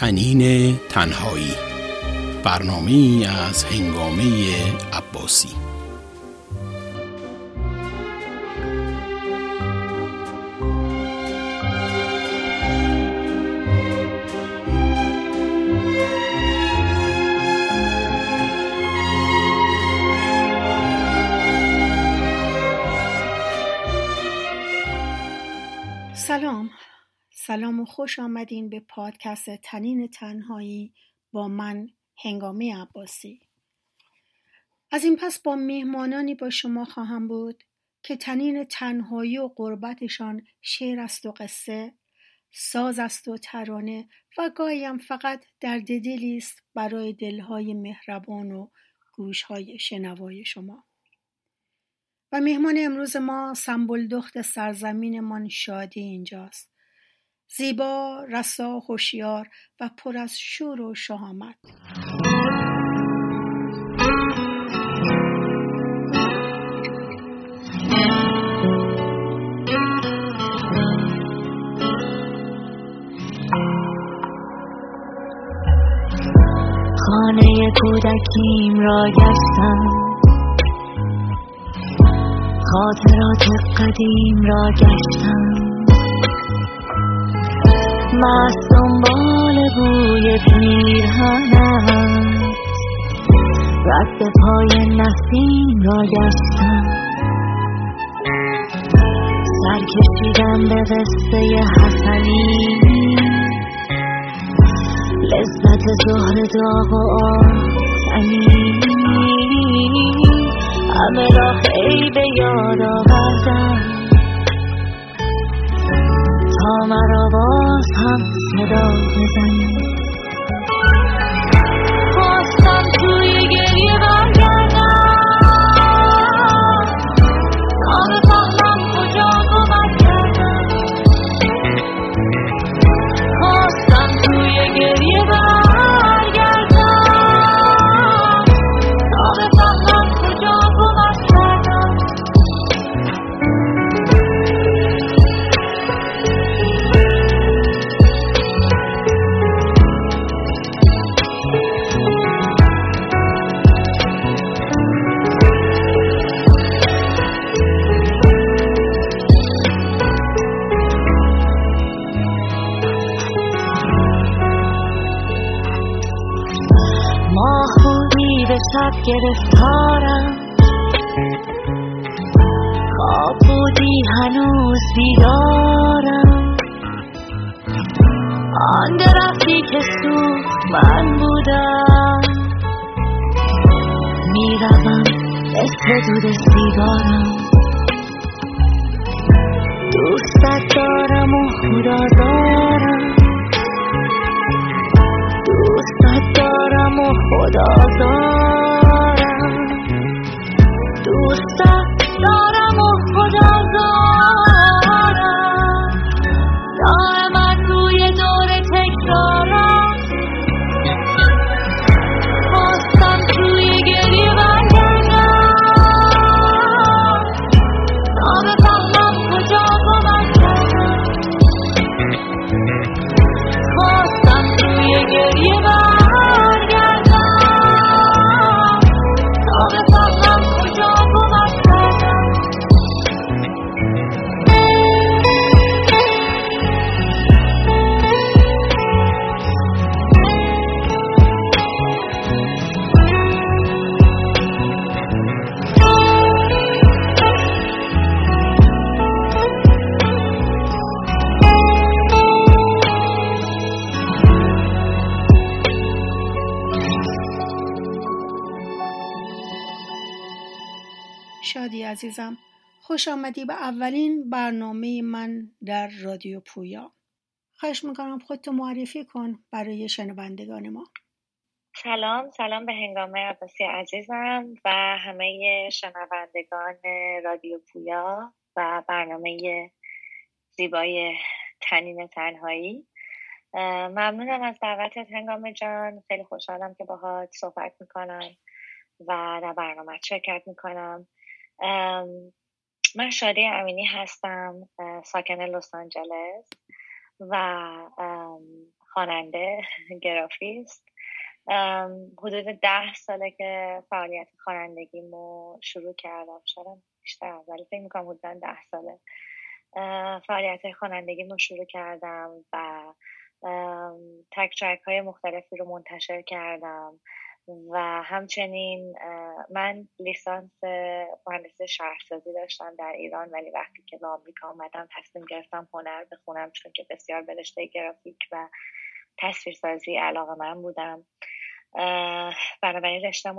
طنین تنهائی، برنامه‌ای از هنگامه عباسی. سلام و خوش آمدین به پادکست طنین تنهائی با من هنگامه عباسی. از این پس با مهمانانی با شما خواهم بود که طنین تنهایی و غربتشان شعر است و قصه، ساز است و ترانه و گاهی هم فقط درد دلی است برای دلهای مهربان و گوشهای شنوای شما. و مهمان امروز ما سمبل دخت سرزمینمان شادی اینجاست. زیبا، رسا، هوشیار و پر از شور و شهامت. خانه کودکیم را گشتم، خاطرات قدیم را گشتم، مست دنبال بوی پیرهنم، رد پای نسیم را گشتم، سر کشیدم به قصه حسنی، لذت زهر داغ و آسنی، همه را خیلی به یاد آوردم، تا مرا باز هم صدا بزنی. خواستم توی گریه برگردم، تا بفهمم کجا گمت کردم. خواستم توی گریه برگردم، تا بفهمم کجا گمت کردم. شب گرفتارم، خواب بودی هنوز بیدارم، آن درختی که سوخت من بودم، میروم مثل دود سیگارم، دوستت دارم و خدا دارم، دوستت دارم و خدا دارم، دوستت دارم و خدا دارم، دائما روی دور تکرارم. خواستم توی گریه برگردم، تا بفهمم کجا گمت کردم. خواستم توی گریه برگردم، تا بفهمم کجا گمت کردم. شادی عزیزم، خوش آمدی به اولین برنامه من در رادیو پویا. خواهش میکنم خودتو معرفی کن برای شنوندگان ما. سلام به هنگامه عباسی عزیزم و همه شنوندگان رادیو پویا و برنامه زیبای طنین تنهائی. ممنونم از دعوتت هنگامه جان، خیلی خوشحالم که باهات صحبت میکنم و در برنامه شرکت میکنم. من شادی امینی هستم، ساکن لس آنجلس، و خواننده گرافیست. حدود 10 ساله که فعالیت خوانندگیمو شروع کردم، شاید بیشتر، ولی فکر میکنم حدودا 10 ساله فعالیت خوانندگیمو شروع کردم و تک های مختلفی رو منتشر کردم و همچنین من لیسانس مهندسی شهرسازی داشتم در ایران، ولی وقتی که به آمریکا آمدم تصمیم گرفتم هنر بخونم، چون که بسیار به رشته گرافیک و تصویرسازی علاقه من بودم. بنابراین رشته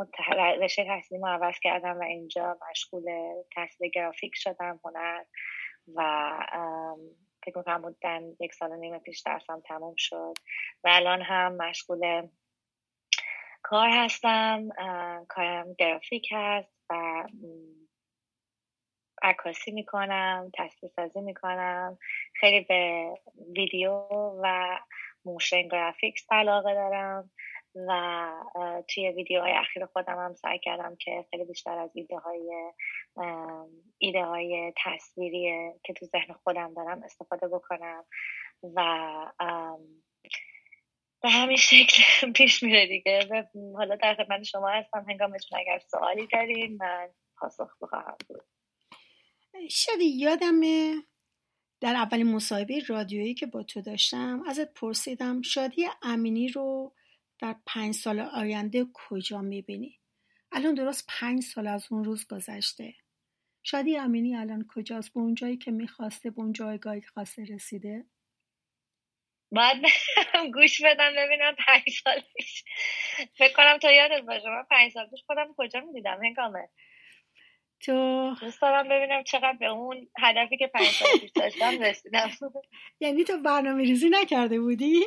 تحصیلیمو عوض کردم و اینجا مشغول تصویر گرافیک شدم، هنر، و فکر میکنم بودن 1.5 سال پیش درسم تموم شد و الان هم مشغول کار هستم. کارم گرافیک هست و عکاسی میکنم، تصویرسازی میکنم، خیلی به ویدیو و موشن گرافیکس علاقه دارم و توی ویدیوهای اخیر خودم هم سعی کردم که خیلی بیشتر از ایده های تصویری که تو ذهن خودم دارم استفاده بکنم و به همین شکل پیش میره دیگه. حالا در خدمت شما هستم هنگامتون، اگر سوالی دارین من پاسخ بخواهم بود. شادی، یادمه در اولین مصاحبه رادیویی که با تو داشتم ازت پرسیدم شادی امینی رو در 5 سال آینده کجا میبینی؟ الان درست 5 سال از اون روز گذشته. شادی امینی الان کجاست؟ به اون جایی که میخواسته، به اون جایگاهی که خواسته رسیده؟ باید گوش بدم ببینم 5 سال پیش. فکر کنم تو یادت باشه من 5 سال پیش خودم کجا میدیدم هنگامه. تو دوست دارم ببینم چقدر به اون هدفی که 5 سال پیش داشتم رسیدم. یعنی تو برنامه ریزی نکرده بودی؟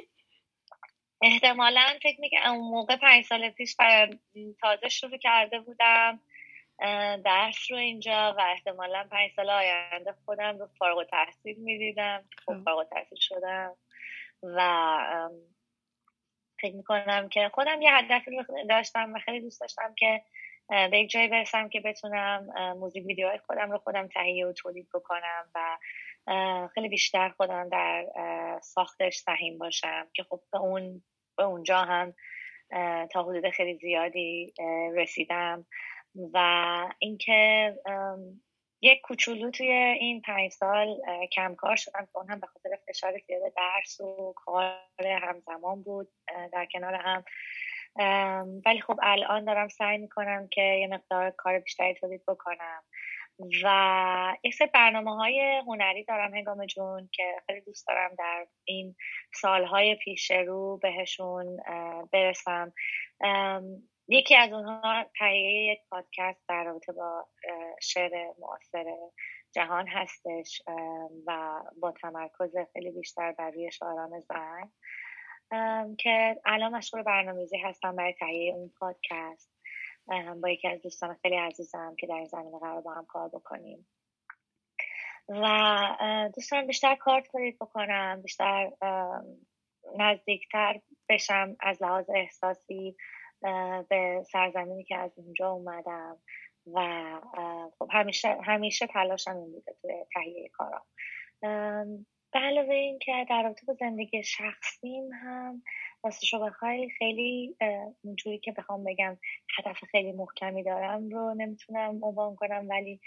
احتمالاً فکر میکنم اون موقع 5 سال پیش تازه شروع کرده بودم درس رو اینجا و احتمالاً 5 سال آینده خودم رو فارغ التحصیل میدیدم. فارغ التحصیل شدم و فکر میکنم که خودم یه هدفی داشتم و خیلی دوست داشتم که به یک جایی برسم که بتونم موزیک ویدیوهای خودم رو خودم تهیه و تولید بکنم و خیلی بیشتر خودم در ساختش سهیم باشم که خب به اونجا هم تا حدود خیلی زیادی رسیدم. و اینکه یک کوچولو توی این 5 سال کم کار شدم که اون هم به خاطر فشار زیاد درس و کار همزمان بود در کنار هم، ولی خب الان دارم سعی میکنم که یه مقدار کار بیشتری تولید بکنم و یک سری برنامه‌های هنری دارم هنگام جون که خیلی دوست دارم در این سالهای پیش رو بهشون برسم. یکی از اونها تهیه یک پادکست در رابطه با شعر معاصر جهان هستش و با تمرکز خیلی بیشتر بر روی شاعران زن که الان مشغول برنامه‌ریزی هستم برای تهیه اون پادکست با یکی از دوستان خیلی عزیزم که در این زمینه قرار با هم کار بکنیم و دوست دارم بیشتر کار تولید بکنم، بیشتر نزدیکتر بشم از لحاظ احساسی به سرزمینی که از اونجا اومدم و خب همیشه تلاشم این بوده توی تهیه کارام. به علاوه این که در رابطه با زندگی شخصیم هم راستش رو بخوای خیلی اونجوری که بخوام بگم هدف خیلی محکمی دارم رو نمیتونم عنوان کنم، ولی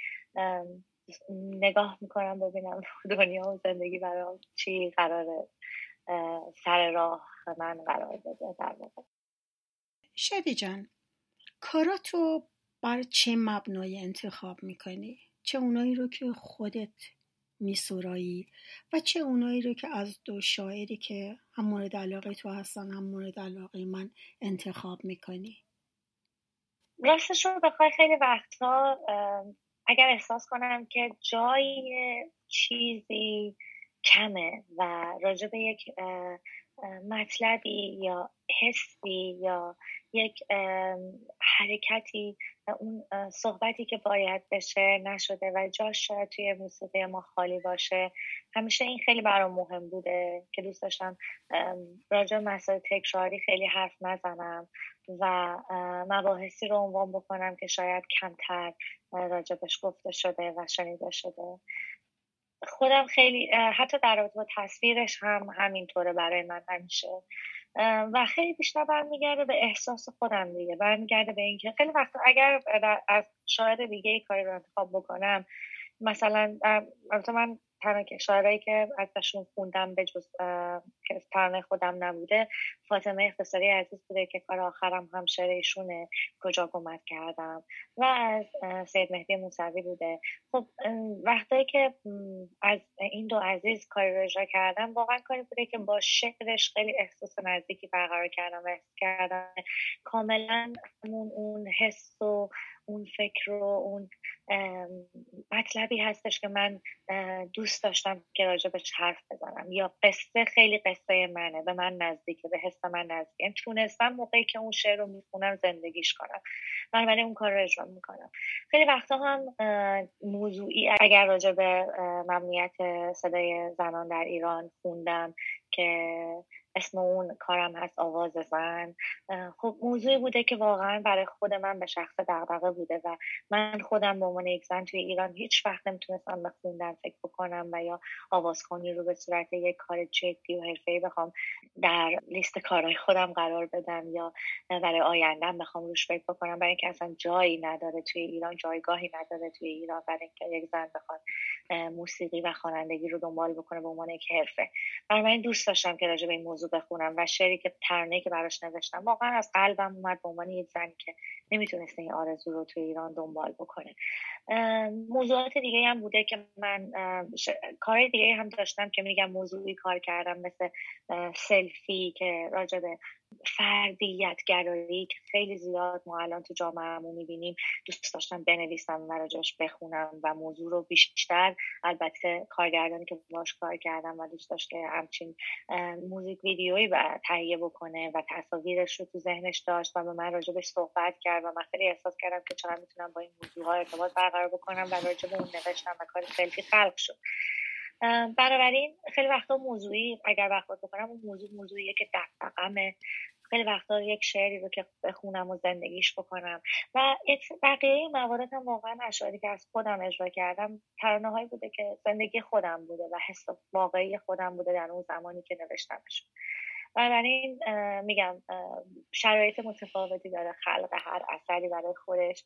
نگاه میکنم ببینم دنیا و زندگی برام چی قراره سر راه من قرار بده در واقع. شادی جان، کاراتو بر چه مبنای انتخاب میکنی؟ چه اونایی رو که خودت میسرایی و چه اونایی رو که از دو شاعری که هم مورد علاقه تو هستن هم مورد علاقه من انتخاب میکنی؟ راستش رو بخوای خیلی وقتا اگر احساس کنم که جای چیزی کمه و راجع به یک مطلبی یا حسی یا یک حرکتی اون صحبتی که باید بشه نشده و جاش توی موسیقی ما خالی باشه، همیشه این خیلی برام مهم بوده که دوست داشتم راجع مسائل تکراری خیلی حرف نزنم و مباحثی رو عنوان بکنم که شاید کمتر راجع بهش گفته شده و شنیده شده خودم خیلی حتی در رابطه با تصویرش هم همینطوره برای من همیشه، و خیلی بیشتر برمیگرده به احساس خودم دیگه، برمیگرده به اینکه خیلی وقتا اگر از شاعر دیگه ای کاری رو انتخاب بکنم، مثلا البته من تنها شاعرایی که ازشون خوندم به جز که تنها خودم نبوده، فاطمه اختیاری عزیز بوده که کار آخرم هم شعر ایشونه، کجا گمت کردم، و از سید مهدی موسوی بوده. خب وقتی که از این دو عزیز کاری رو اجرا کردم، واقعا کاری بوده که با شعرش خیلی احساس نزدیکی برقرار کردم و حس کردم کاملا اون حس و اون فکر و اون مطلبی هستش که من دوست داشتم که راجبش حرف بزنم، یا قصه خیلی قصه منه، به من نزدیکه، به حس من نزدیکه. تونستم موقعی که اون شعر رو میخونم زندگیش کنم، من برای اون کار رو اجرا میکنم. خیلی وقتا هم موضوعی اگر راجب ممنوعیت صدای زنان در ایران خوندم که اسم اون کارم هست آواز زن، خب موضوعی بوده که واقعا برای خود من به شخص دغدغه بوده و من خودم به عنوان یک زن توی ایران هیچ وقت نمیتونستم به خوندن فکر بکنم و یا آوازخوانی رو به صورت یک کار جدی و حرفه‌ای بخوام در لیست کارهای خودم قرار بدم یا برای آینده‌ام بخوام روش فکر بکنم، برای اینکه اصلا جایی نداره توی ایران، جایگاهی نداره توی ایران برای اینکه یک زن بخواد موسیقی و خوانندگی رو دنبال بکنه به عنوان یک حرفه. من دوست داشتم که راجع به این موضوع بخونم و شعری که ترانه‌ای که براش نوشتم واقعا از قلبم اومد به عنوان یک زنی که نمیتونسته این آرزو رو توی ایران دنبال بکنه. موضوعات دیگه هم بوده که من کار دیگه هم داشتم که میگم موضوعی کار کردم، مثل سلفی که راجع به فردیت گرایی که خیلی زیاد ما الان تو جامعهمون میبینیم، دوست داشتم بنویسم و راجعش بخونم و موضوع رو بیشتر، البته کارگردانی که باهاش کار کردم و دوست داشت که همچین موزیک ویدیویی تهیه بکنه و تصاویرش رو تو ذهنش داشت و به من راجعش صحبت کرد و من خیلی احساس کردم که چقدر میتونم با این موضوعها ارتباط برقرار بکنم و راجع به اون نوشتم و کار سلفی خلق شد. بنابراین خیلی وقتا موضوعی اگر بخواد بکنم، اون موضوعیه که دغدغمه. خیلی وقتا یک شعری رو که بخونم و زندگیش بکنم. و بقیه موارد هم واقعا اشعاری که از خودم اجرا کردم، ترانه‌هایی بوده که زندگی خودم بوده و حس واقعی خودم بوده در اون زمانی که نوشتمش. بنابراین میگم شرایط متفاوتی داره خلق هر اثری برای خودش،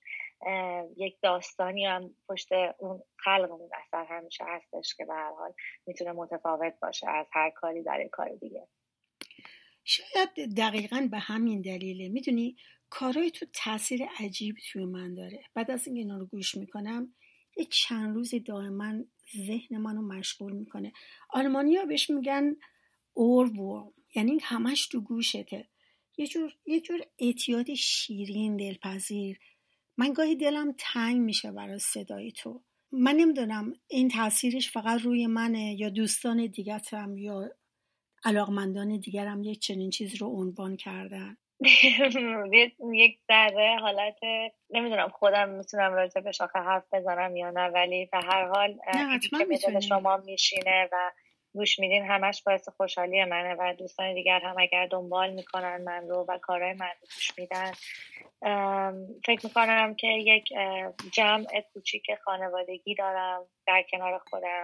یک داستانی هم پشت اون خلق اون اثر همیشه هستش که به هر حال میتونه متفاوت باشه از هر کاری برای کار دیگه. شاید دقیقاً به همین دلیله، میدونی کارهای تو تاثیر عجیب توی من داره. بعد از اینکه اینا رو گوش میکنم یک چند روزی دائما ذهن منو مشغول میکنه. آلمانی‌ها بهش میگن اورورم، یعنی همش تو گوشته، یه جور اعتیاد شیرین دلپذیر. من گاهی دلم تنگ میشه برای صدای تو. من نمیدونم این تاثیرش فقط روی منه یا دوستان دیگرم یا علاقمندان دیگرم یک چنین چیز رو عنوان کردن. یک ذره حالت نمیدونم خودم میتونم راجع بهش آخه حرف بزنم یا نه، ولی به هر حال که بدل شما میشینه و گوش میدین همش باعث خوشحالی منه و دوستان دیگر هم اگر دنبال میکنن من رو و کارهای من رو گوش میدن، فکر میکنم که یک جمع کوچیک خانوادگی دارم در کنار خودم.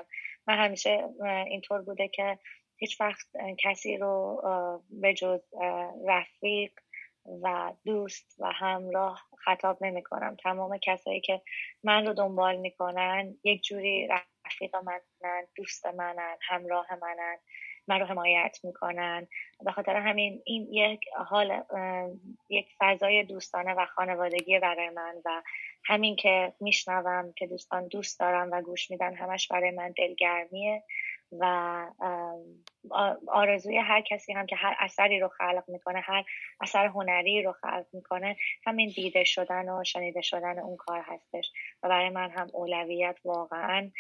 من همیشه اینطور بوده که هیچ وقت کسی رو به جز رفیق و دوست و همراه خطاب نمی کنم. تمام کسایی که من رو دنبال میکنن یک جوری رفیق منن، دوست منن، همراه منن، من رو حمایت میکنن. به خاطر همین این یک حال، یک فضای دوستانه و خانوادگی برای من و همین که میشنوم که دوستان دوست دارم و گوش میدن همش برای من دلگرمیه و آرزوی هر کسی هم که هر اثری رو خلق میکنه، هر اثر هنری رو خلق میکنه، همین دیده شدن و شنیده شدن اون کار هستش و برای من هم اولویت واقعا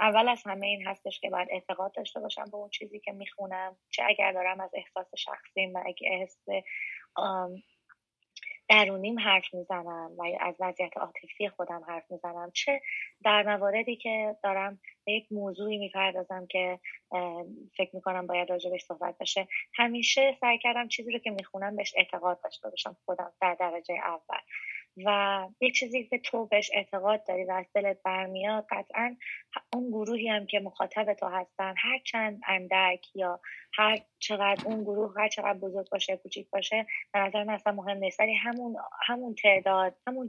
اول از همه این هستش که باید اعتقاد داشته باشم به اون چیزی که میخونم، چه اگر دارم از احساس شخصیم و اگه حس درونیم حرف میزنم و از وضعیت عاطفی خودم حرف میزنم، چه در مواردی که دارم به یک موضوعی میپردازم که فکر میکنم باید راجبش صحبت بشه، همیشه سعی کردم چیزی رو که میخونم بهش اعتقاد داشته باشم خودم در درجه اول. و یه چیزی که تو بهش اعتقاد داری و از دلت برمیاد، قطعا اون گروهی هم که مخاطب تو هستن هر چند اندک یا هر چقدر اون گروه هر چقدر بزرگ باشه کوچیک باشه به نظر من اصلا مهم نیست، ولی همون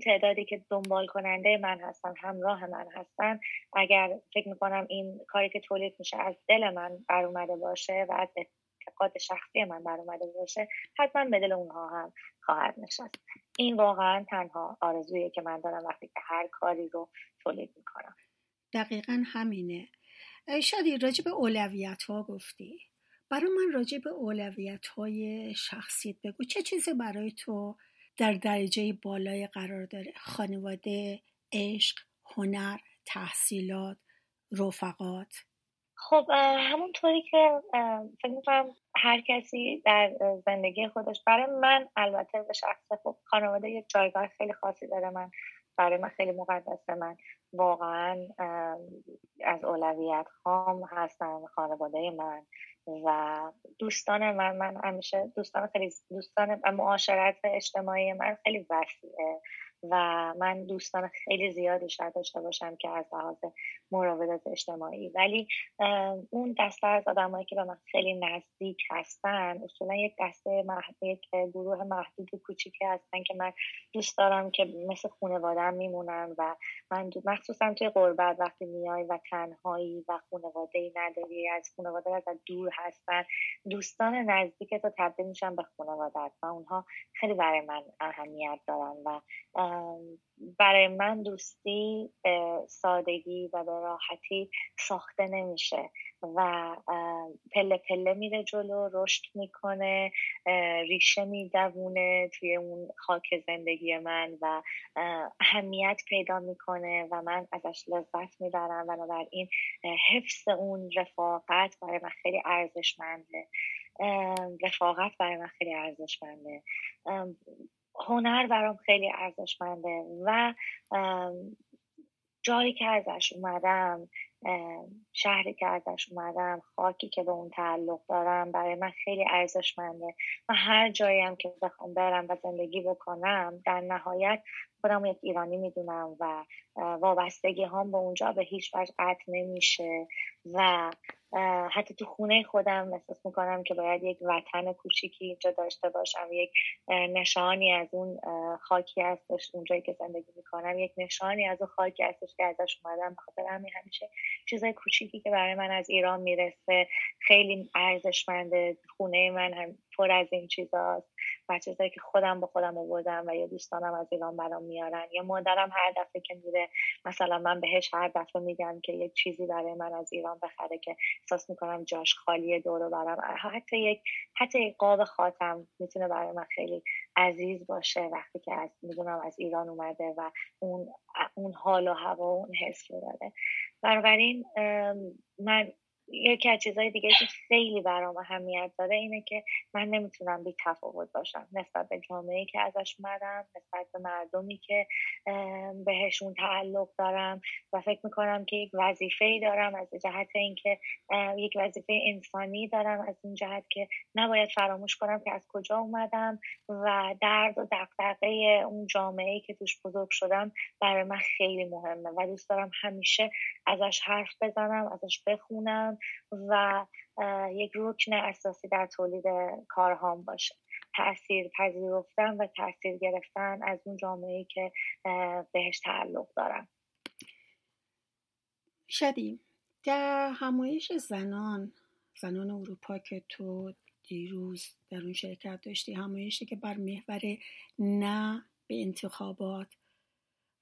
تعدادی که دنبال کننده من هستن، همراه من هستن، اگر فکر میکنم این کاری که تولید میشه از دل من بر اومده باشه و از اعتقاد شخصی من بر اومده باشه، حتما به دل اونها هم خواهد نشست. این واقعا تنها آرزویه که من دارم وقتی که هر کاری رو تولید میکنم. دقیقاً همینه. شادی راجع به اولویت ها گفتی، برای من راجع به اولویت های شخصیت بگو. چه چیزی برای تو در درجه بالای قرار داره؟ خانواده، عشق، هنر، تحصیلات، رفقات؟ خب همونطوری که فکر می‌کنم هر کسی در زندگی خودش، برای من البته به شخصه خب خانواده یک جایگاه خیلی خاصی داره، برای من خیلی مقدسه، من واقعا از اولویت هام هستن خانواده من و دوستان من همیشه دوستان معاشرت اجتماعی من خیلی وسیعه و من دوستان خیلی زیادی شاید داشته باشم که از لحاظ مراودات اجتماعی، ولی اون دسته از آدمایی که به من خیلی نزدیک هستن اصولا یک دسته محدود، گروه محدود کوچیکی هستن که من دوست دارم که مثل خانواده‌ام میمونن و من مخصوصا توی غربت وقتی میای و تنهایی و خانواده‌ای نداری، از خانواده‌ات دور هستن، دوستان نزدیک تو تبدیل میشن به خانواده‌ات و اونها خیلی برای من اهمیت دارن و برای من دوستی به سادگی و به راحتی ساخته نمیشه و پله پله میره جلو، رشد میکنه، ریشه میدوونه توی اون خاک زندگی من و اهمیت پیدا میکنه و من ازش لذت میبرم. بنابراین حفظ اون رفاقت برای من خیلی ارزشمنده، هنر برام خیلی ارزشمنده و جایی که ازش اومدم، شهری که ازش اومدم، خاکی که به اون تعلق دارم برای من خیلی ارزشمنده و هر جاییم که بخوام برم و زندگی بکنم در نهایت خودم یک ایرانی میدونم و وابستگی هم به اونجا به هیچ وجه قطع نمیشه و حتی تو خونه خودم احساس میکنم که باید یک وطن کوچیکی اینجا داشته باشم، یک نشانی از اون خاکی هستش اونجایی که زندگی میکنم، یک نشانی از اون خاکی هستش که ازش اومدم. بخاطر همین همیشه چیزای کوچیکی که برای من از ایران میرسه خیلی ارزشمنده. خونه من هم پر از این چیزاست، چیزایی که خودم با خودم آوردم و یا دوستانم از ایران برام میارن یا مادرم هر دفعه که میره مثلا من بهش هر دفعه میگم که یک چیزی برای من از ایران بخره که احساس میکنم جاش خالیه دور و برم، حتی یک قاب خاتم میتونه برای من خیلی عزیز باشه وقتی که میدونم از ایران اومده و اون حال و هوا و اون حس رو داره. بنابراین من یکی از چیزهای دیگه که خیلی برام اهمیت داره اینه که من نمیتونم بی تفاوت باشم نسبت به جامعه‌ای که ازش اومدم، نسبت به مردمی که بهشون تعلق دارم و فکر میکنم که یک وظیفه‌ای دارم از جهت اینکه یک وظیفه انسانی دارم، از این جهت که نباید فراموش کنم که از کجا اومدم و درد و دغدغه اون جامعه‌ای که توش بزرگ شدم برای من خیلی مهمه و دوست دارم همیشه ازش حرف بزنم، ازش بخونم و یک رکن اساسی در تولید کارهام باشه. تأثیر پذیرفتن و تأثیر گرفتن از اون جامعه‌ای که بهش تعلق دارم. شادی، در همایش زنان اروپا که تو دیروز در اون شرکت داشتی، همایشی که بر محور نه به انتخابات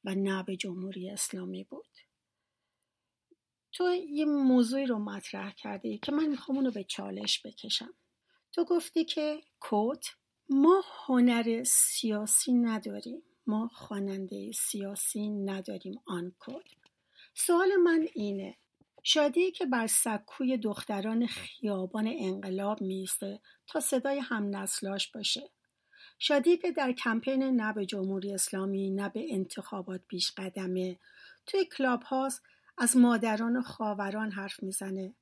و نه به جمهوری اسلامی بود، تو یه موضوعی رو مطرح کردی که من میخوام اونو به چالش بکشم. تو گفتی که ما هنر سیاسی نداریم، ما خواننده سیاسی نداریم. سوال من اینه، شادی که بر سکوی دختران خیابان انقلاب میسته تا صدای هم نسلاش باشه، شادی که در کمپین نه به جمهوری اسلامی نه به انتخابات پیش قدمه، توی کلاب هاست از مادران و خواهران حرف میزنه،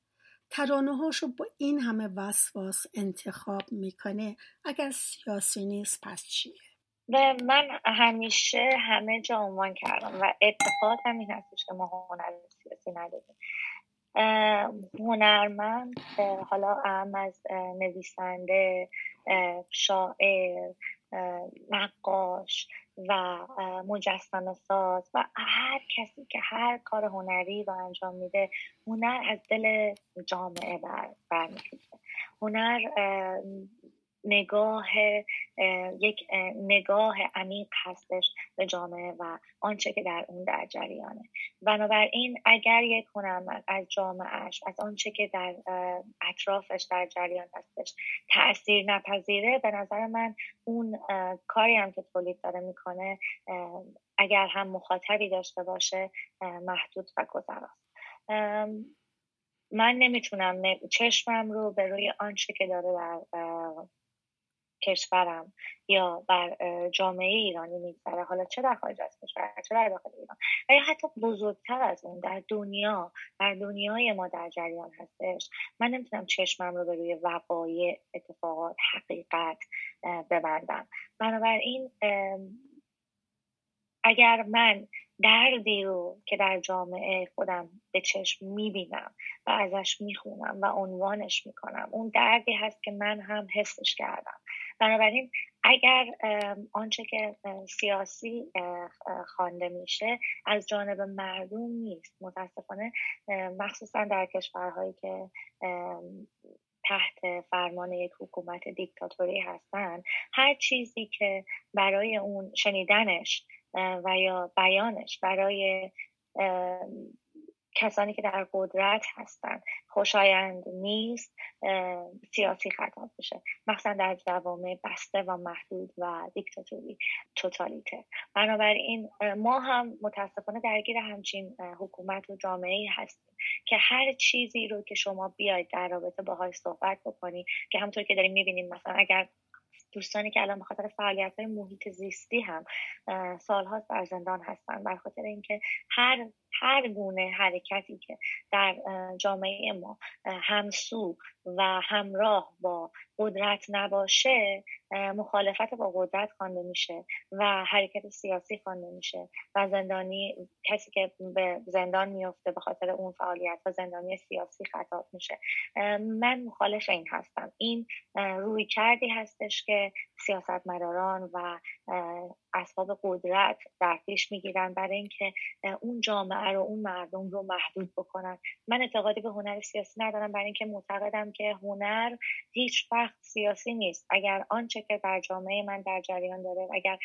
ترانه‌هاشو با این همه وسواس انتخاب میکنه، اگر سیاسی نیست پس چیه؟ و من همیشه همه جا عنوان کردم و اتفاقات همین هستش که ما هنر سیاسی نداریم. هنرمند حالا اهم از نویسنده، شاعر، نقاش و مجسمه ساز و هر کسی که هر کار هنری رو انجام میده، هنر از دل جامعه برمی‌خیزه. هنر نگاه، یک نگاه عمیق هستش به جامعه و آنچه که در اون در جریانه. بنابراین اگر یک هنرمند از جامعهش، از آنچه که در اطرافش در جریان هستش تأثیر نپذیره، به نظر من اون کاری هم که تولید داره میکنه، اگر هم مخاطبی داشته باشه، محدود و گذراست. من نمیتونم چشمم رو به روی آنچه که داره در کشورم یا بر جامعه ایرانی میگذره، حالا چه در خارج از کشور چه در داخل ایران، و یا حتی بزرگتر از اون در دنیا، در دنیای ما در جریان هستش، من نمیتونم چشمم رو به روی وقایع، اتفاقات، حقیقت ببندم. بنابراین اگر من دردی رو که در جامعه خودم به چشم میبینم و ازش میخونم و عنوانش میکنم، اون دردی هست که من هم حسش کردم. بنابراین اگر آنچه که سیاسی خوانده میشه از جانب مردم نیست، متاسفانه مخصوصا در کشورهایی که تحت فرمان یک حکومت دیکتاتوری هستن، هر چیزی که برای اون شنیدنش و یا بیانش برای کسانی که در قدرت هستند خوشایند نیست، سیاسی خطاب میشه، مخصوصا در جوامع بسته و محدود و دیکتاتوری، توتالیته. بنابراین ما هم متاسفانه درگیر همچین حکومت و جامعه‌ای هستیم که هر چیزی رو که شما بیاید در رابطه باهاش صحبت بکنی، که همونطور که داریم می‌بینیم، مثلا اگر دوستانی که الان به خاطر فعالیت‌های محیط زیستی هم سال‌ها در زندان هستن، به خاطر اینکه هر گونه حرکتی که در جامعه ما همسو و همراه با قدرت نباشه، مخالفت با قدرت خوانده میشه و حرکت سیاسی خوانده میشه و زندانی، کسی که به زندان میفته به خاطر اون فعالیت، و زندانی سیاسی خطاب میشه. من مخالف این هستم. این روی کردی هستش که سیاستمداران و اسباب قدرت در پیش میگیرن برای اینکه اون جامعه رو، اون مردم رو محدود بکنن. من اعتقادی به هنر سیاسی ندارم، برای اینکه معتقدم که هنر هیچ وقت سیاسی نیست. اگر آنچه که در جامعه من در جریان داره، اگر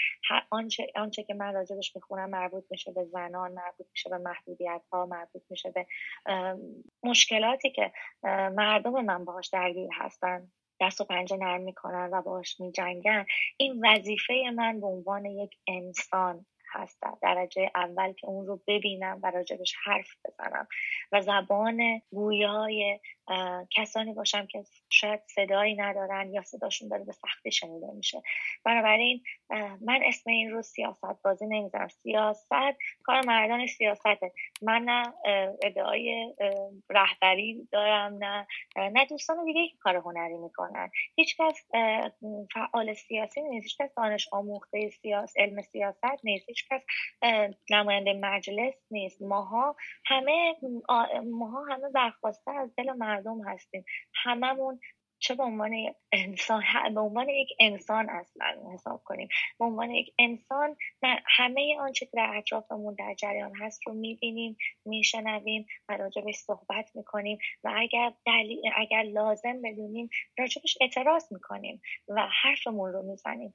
آنچه که من راجبش میخونم مربوط میشه به زنان، مربوط میشه به محدودیت ها، مربوط میشه به مشکلاتی که مردم من باهاش درگیر هستن، دست و پنجه نرم میکنن و باهاش میجنگن، این وظیفه من به عنوان یک انسان هست در درجه اول که اون رو ببینم و راجبش حرف بزنم و زبان گویای کسانی باشم که شاید صدایی ندارن یا صداشون داره به سختی شنیده میشه. بنابراین من اسم این رو سیاست بازی نمیذارم. سیاست کار مردان سیاسته. من نه ادعای رهبری دارم، نه دوستان دیگه که کار هنری میکنن. هیچ کس فعال سیاسی نیست، هیچ کس دانش آموخته علم سیاست نیست، هیچ کس نماینده مجلس نیست. ماها همه برخواسته از دل مردم هستیم. هممون چه به عنوان یک انسان، به عنوان یک انسان اصلا حساب کنیم، به عنوان یک انسان همه آنچه که در اطرافمون در جریان هست رو میبینیم، میشنویم و راجبش صحبت میکنیم و اگر لازم بدونیم راجبش اعتراض میکنیم و حرفمون رو میزنیم.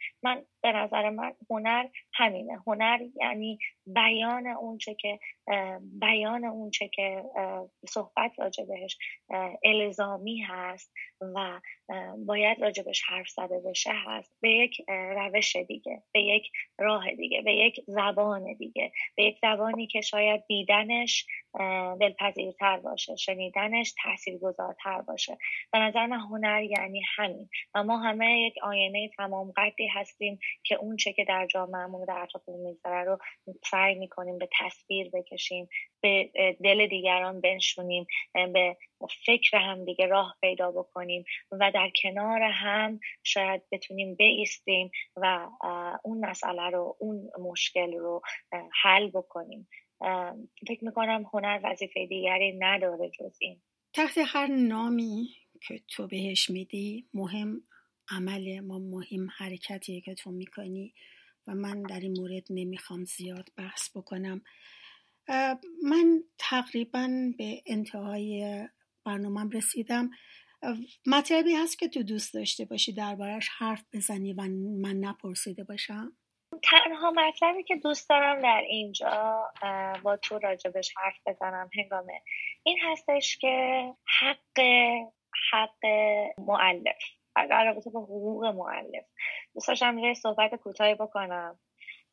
به نظر من هنر همینه. هنر یعنی بیان اونچه که صحبت راجبش الزامی هست و باید راجبش حرف زده بشه هست، به یک روش دیگه، به یک راه دیگه، به یک زبان دیگه، به یک زبانی که شاید دیدنش دلپذیرتر باشه، شنیدنش تاثیرگذارتر باشه. به نظر من هنر یعنی همین و ما همه یک آینه تمام قدی هستیم که اون چه که در جامعه‌مون در اطرافمون می‌گذره رو سعی می‌کنیم به تصویر بکشیم، به دل دیگران بنشونیم، به فکر هم دیگه راه پیدا بکنیم و در کنار هم شاید بتونیم بایستیم و اون مسئله رو، اون مشکل رو حل بکنیم. فکر میکنم هنر وظیفه دیگری نداره جز این. تحت هر نامی که تو بهش میدی، مهم عمل ما، مهم حرکتی که تو میکنی و من در این مورد نمیخوام زیاد بحث بکنم. من تقریبا به انتهای برنامه‌ام رسیدم. مطلبی هست که تو دوست داشته باشی دربارش حرف بزنی و من نپرسیده باشم؟ تنها مطلبی که دوست دارم در اینجا با تو راجبش حرف بزنم هنگامه این هستش که حق مؤلف، در رابطه با حقوق مؤلف دوست داشتم یه صحبت کوتاهی بکنم.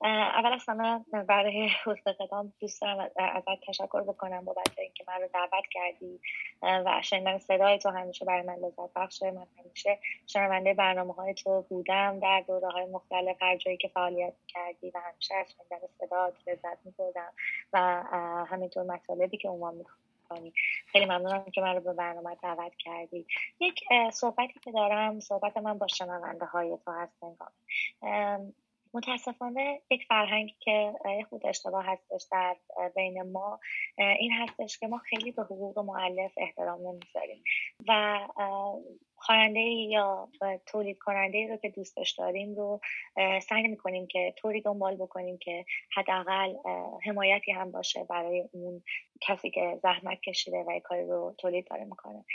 اول از همه برای حسن قدام دوست دارم ازت تشکر بکنم بابت اینکه من رو دعوت کردی و شنیدن صدای تو همیشه برای من لذت بخشه. من همیشه شنونده برنامه‌های تو بودم در دوره‌های مختلف، هر جایی که فعالیت می‌کردی و همیشه از شنیدن صدات لذت می‌بردم و همینطور مطالبی که عموما می‌خوانی. خیلی ممنونم که من رو به برنامه دعوت کردی. یک صحبتی که دارم، صحبت من با شنونده‌های تو هست. متاسفانه یک فرهنگی که خود اشتباه هستش در بین ما این هستش که ما خیلی به حقوق مؤلف احترام نمیذاریم و خواننده یا تولید کننده رو که دوستش داریم رو سعی میکنیم که طوری دنبال بکنیم که حداقل حمایتی هم باشه برای اون کسی که زحمت کشیده و کاری رو تولید داره میکنه.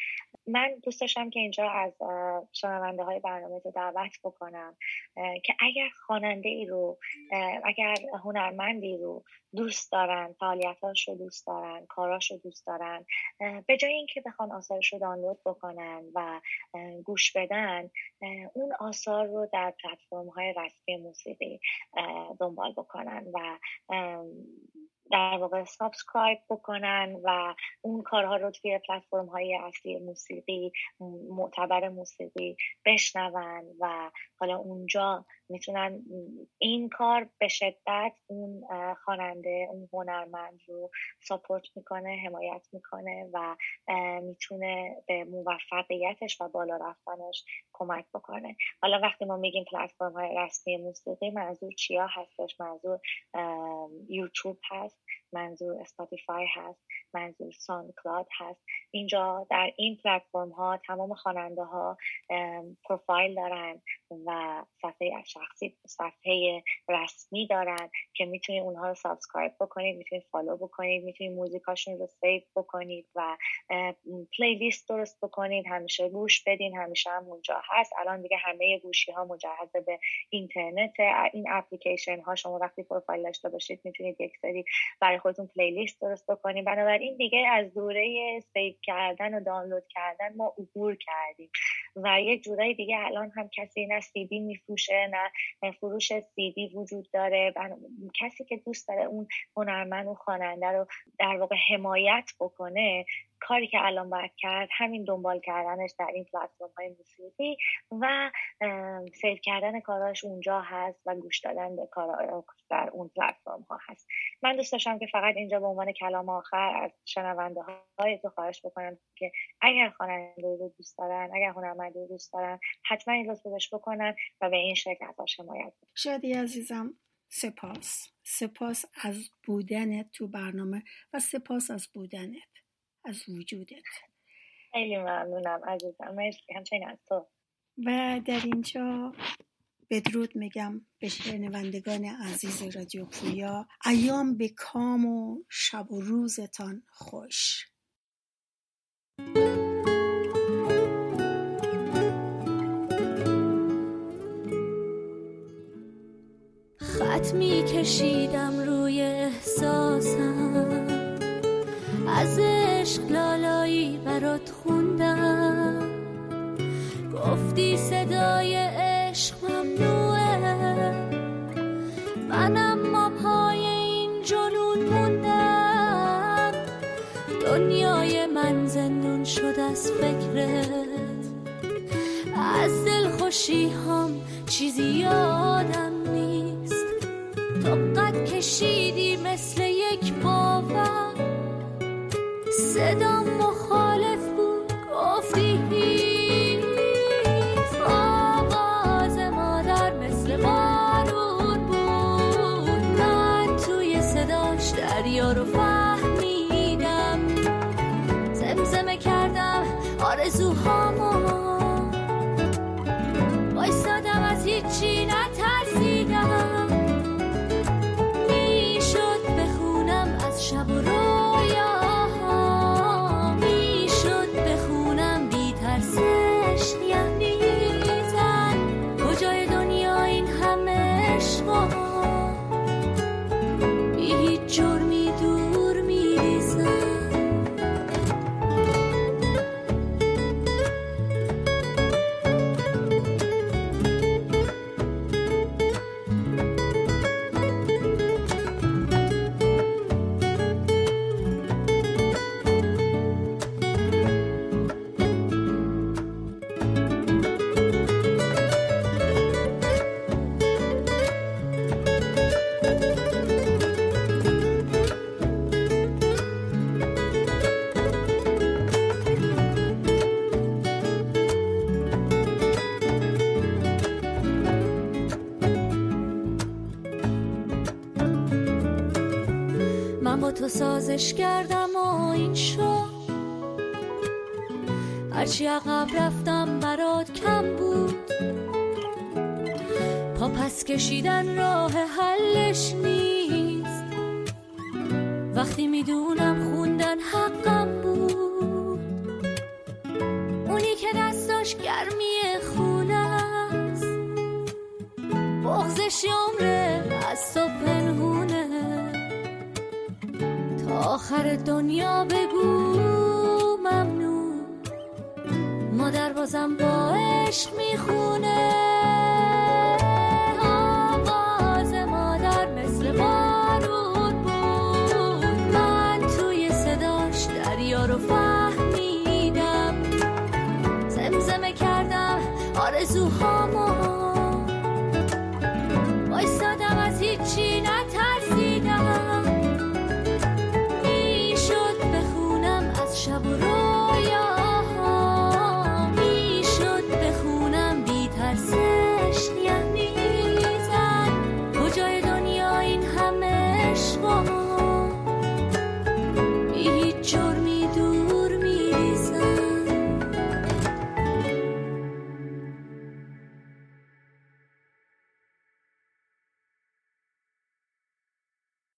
من دوست داشتم که اینجا از شنونده های برنامه رو دعوت بکنم که اگر خواننده ای رو، اگر هنرمندی رو دوست دارن، فعالیتاش رو دوست دارن، کاراش رو دوست دارن، به جای اینکه بخوان آثارش رو دانلود بکنن و گوش بدن، اون آثار رو در پلتفرم های رسمی موسیقی دنبال بکنن و در واقع سابسکرایب بکنن و اون کارها رو توی پلتفرم های اصلی موسیقی، معتبر موسیقی بشنون و حالا اونجا میتونن این کار به شدت اون خواننده، اون هنرمند رو ساپورت میکنه، حمایت میکنه و میتونه به موفقیتش و بالا رفتنش کمک بکنه. حالا وقتی ما میگیم پلتفرم های رسمی موسیقی، منظور چیا هستش؟ منظور یوتیوب هست، منظور اسپاتیفای هست، منظور ساندکلاود هست. اینجا در این پلتفرم ها تمام خواننده ها پروفایل دارن و صفحه شخصی، صفحه رسمی دارن که میتونید اونها رو سابسکرایب بکنید، میتونید فالو بکنید، میتونید موزیکاشون رو سیو بکنید و پلی لیست درست بکنید، همیشه گوش بدین، همیشه هم اونجا هست. الان دیگه همه گوشی ها مجهز به اینترنت. این اپلیکیشن ها شما وقتی پروفایل داشته باشید میتونید یک سری برای خودتون پلی لیست درست بکنید. بنابراین دیگه از دوره سیو کردن و دانلود کردن ما عبور کردیم و یک جورایی دیگه الان هم کسی نه سی دی میفروشه، نه فروش سی دی وجود داره. کسی که دوست داره اون هنرمند و خواننده رو در واقع حمایت بکنه، کاری که الان باید کرد همین دنبال کردنش در این پلتفرم‌های موسیقی و سیو کردن کاراش اونجا هست و گوش دادن به کارا در اون پلتفرم‌ها هست. من دوست داشتم که فقط اینجا به عنوان کلام آخر از شنونده‌های تو خواهش بکنم که اگر خواننده رو دوست دارن، اگر هنرمند رو دوست دارن، حتما این لطفو بهش بکنن و به این شکل ازش حمایت کنن. شادی عزیزم، سپاس از بودنت تو برنامه و سپاس از بودنت، از وجودت. خیلی ممنونم عزیزم. مرسی همچنین از تو. و در اینجا بدرود میگم به شنوندگان عزیز رادیو پویا. ایام به کام و شب و روزتان خوش. خط میکشیدم روی احساسم، از عشق لالایی برات خوندم، گفتی صدای عشق ممنوعه، من اما پای این جنون موندم. دنیای من زندون شد از فکرت، از دلخوشی هم چیزی یادم نیست، تو قد کشیدی مثل یک باور، صدام مخالف بود، گفتی سازش کردم و این شد. هرچی عقب رفتم برات کم بود، پا پس کشیدن راه حلش نیست. وقتی میدونم خوندن حقم بود، اونی که دستاش گرمی خونه است، بغضش عمره از تو پنهونه. تا آخر دنیا بگو ممنون، مادر بازم با عشق میخونه.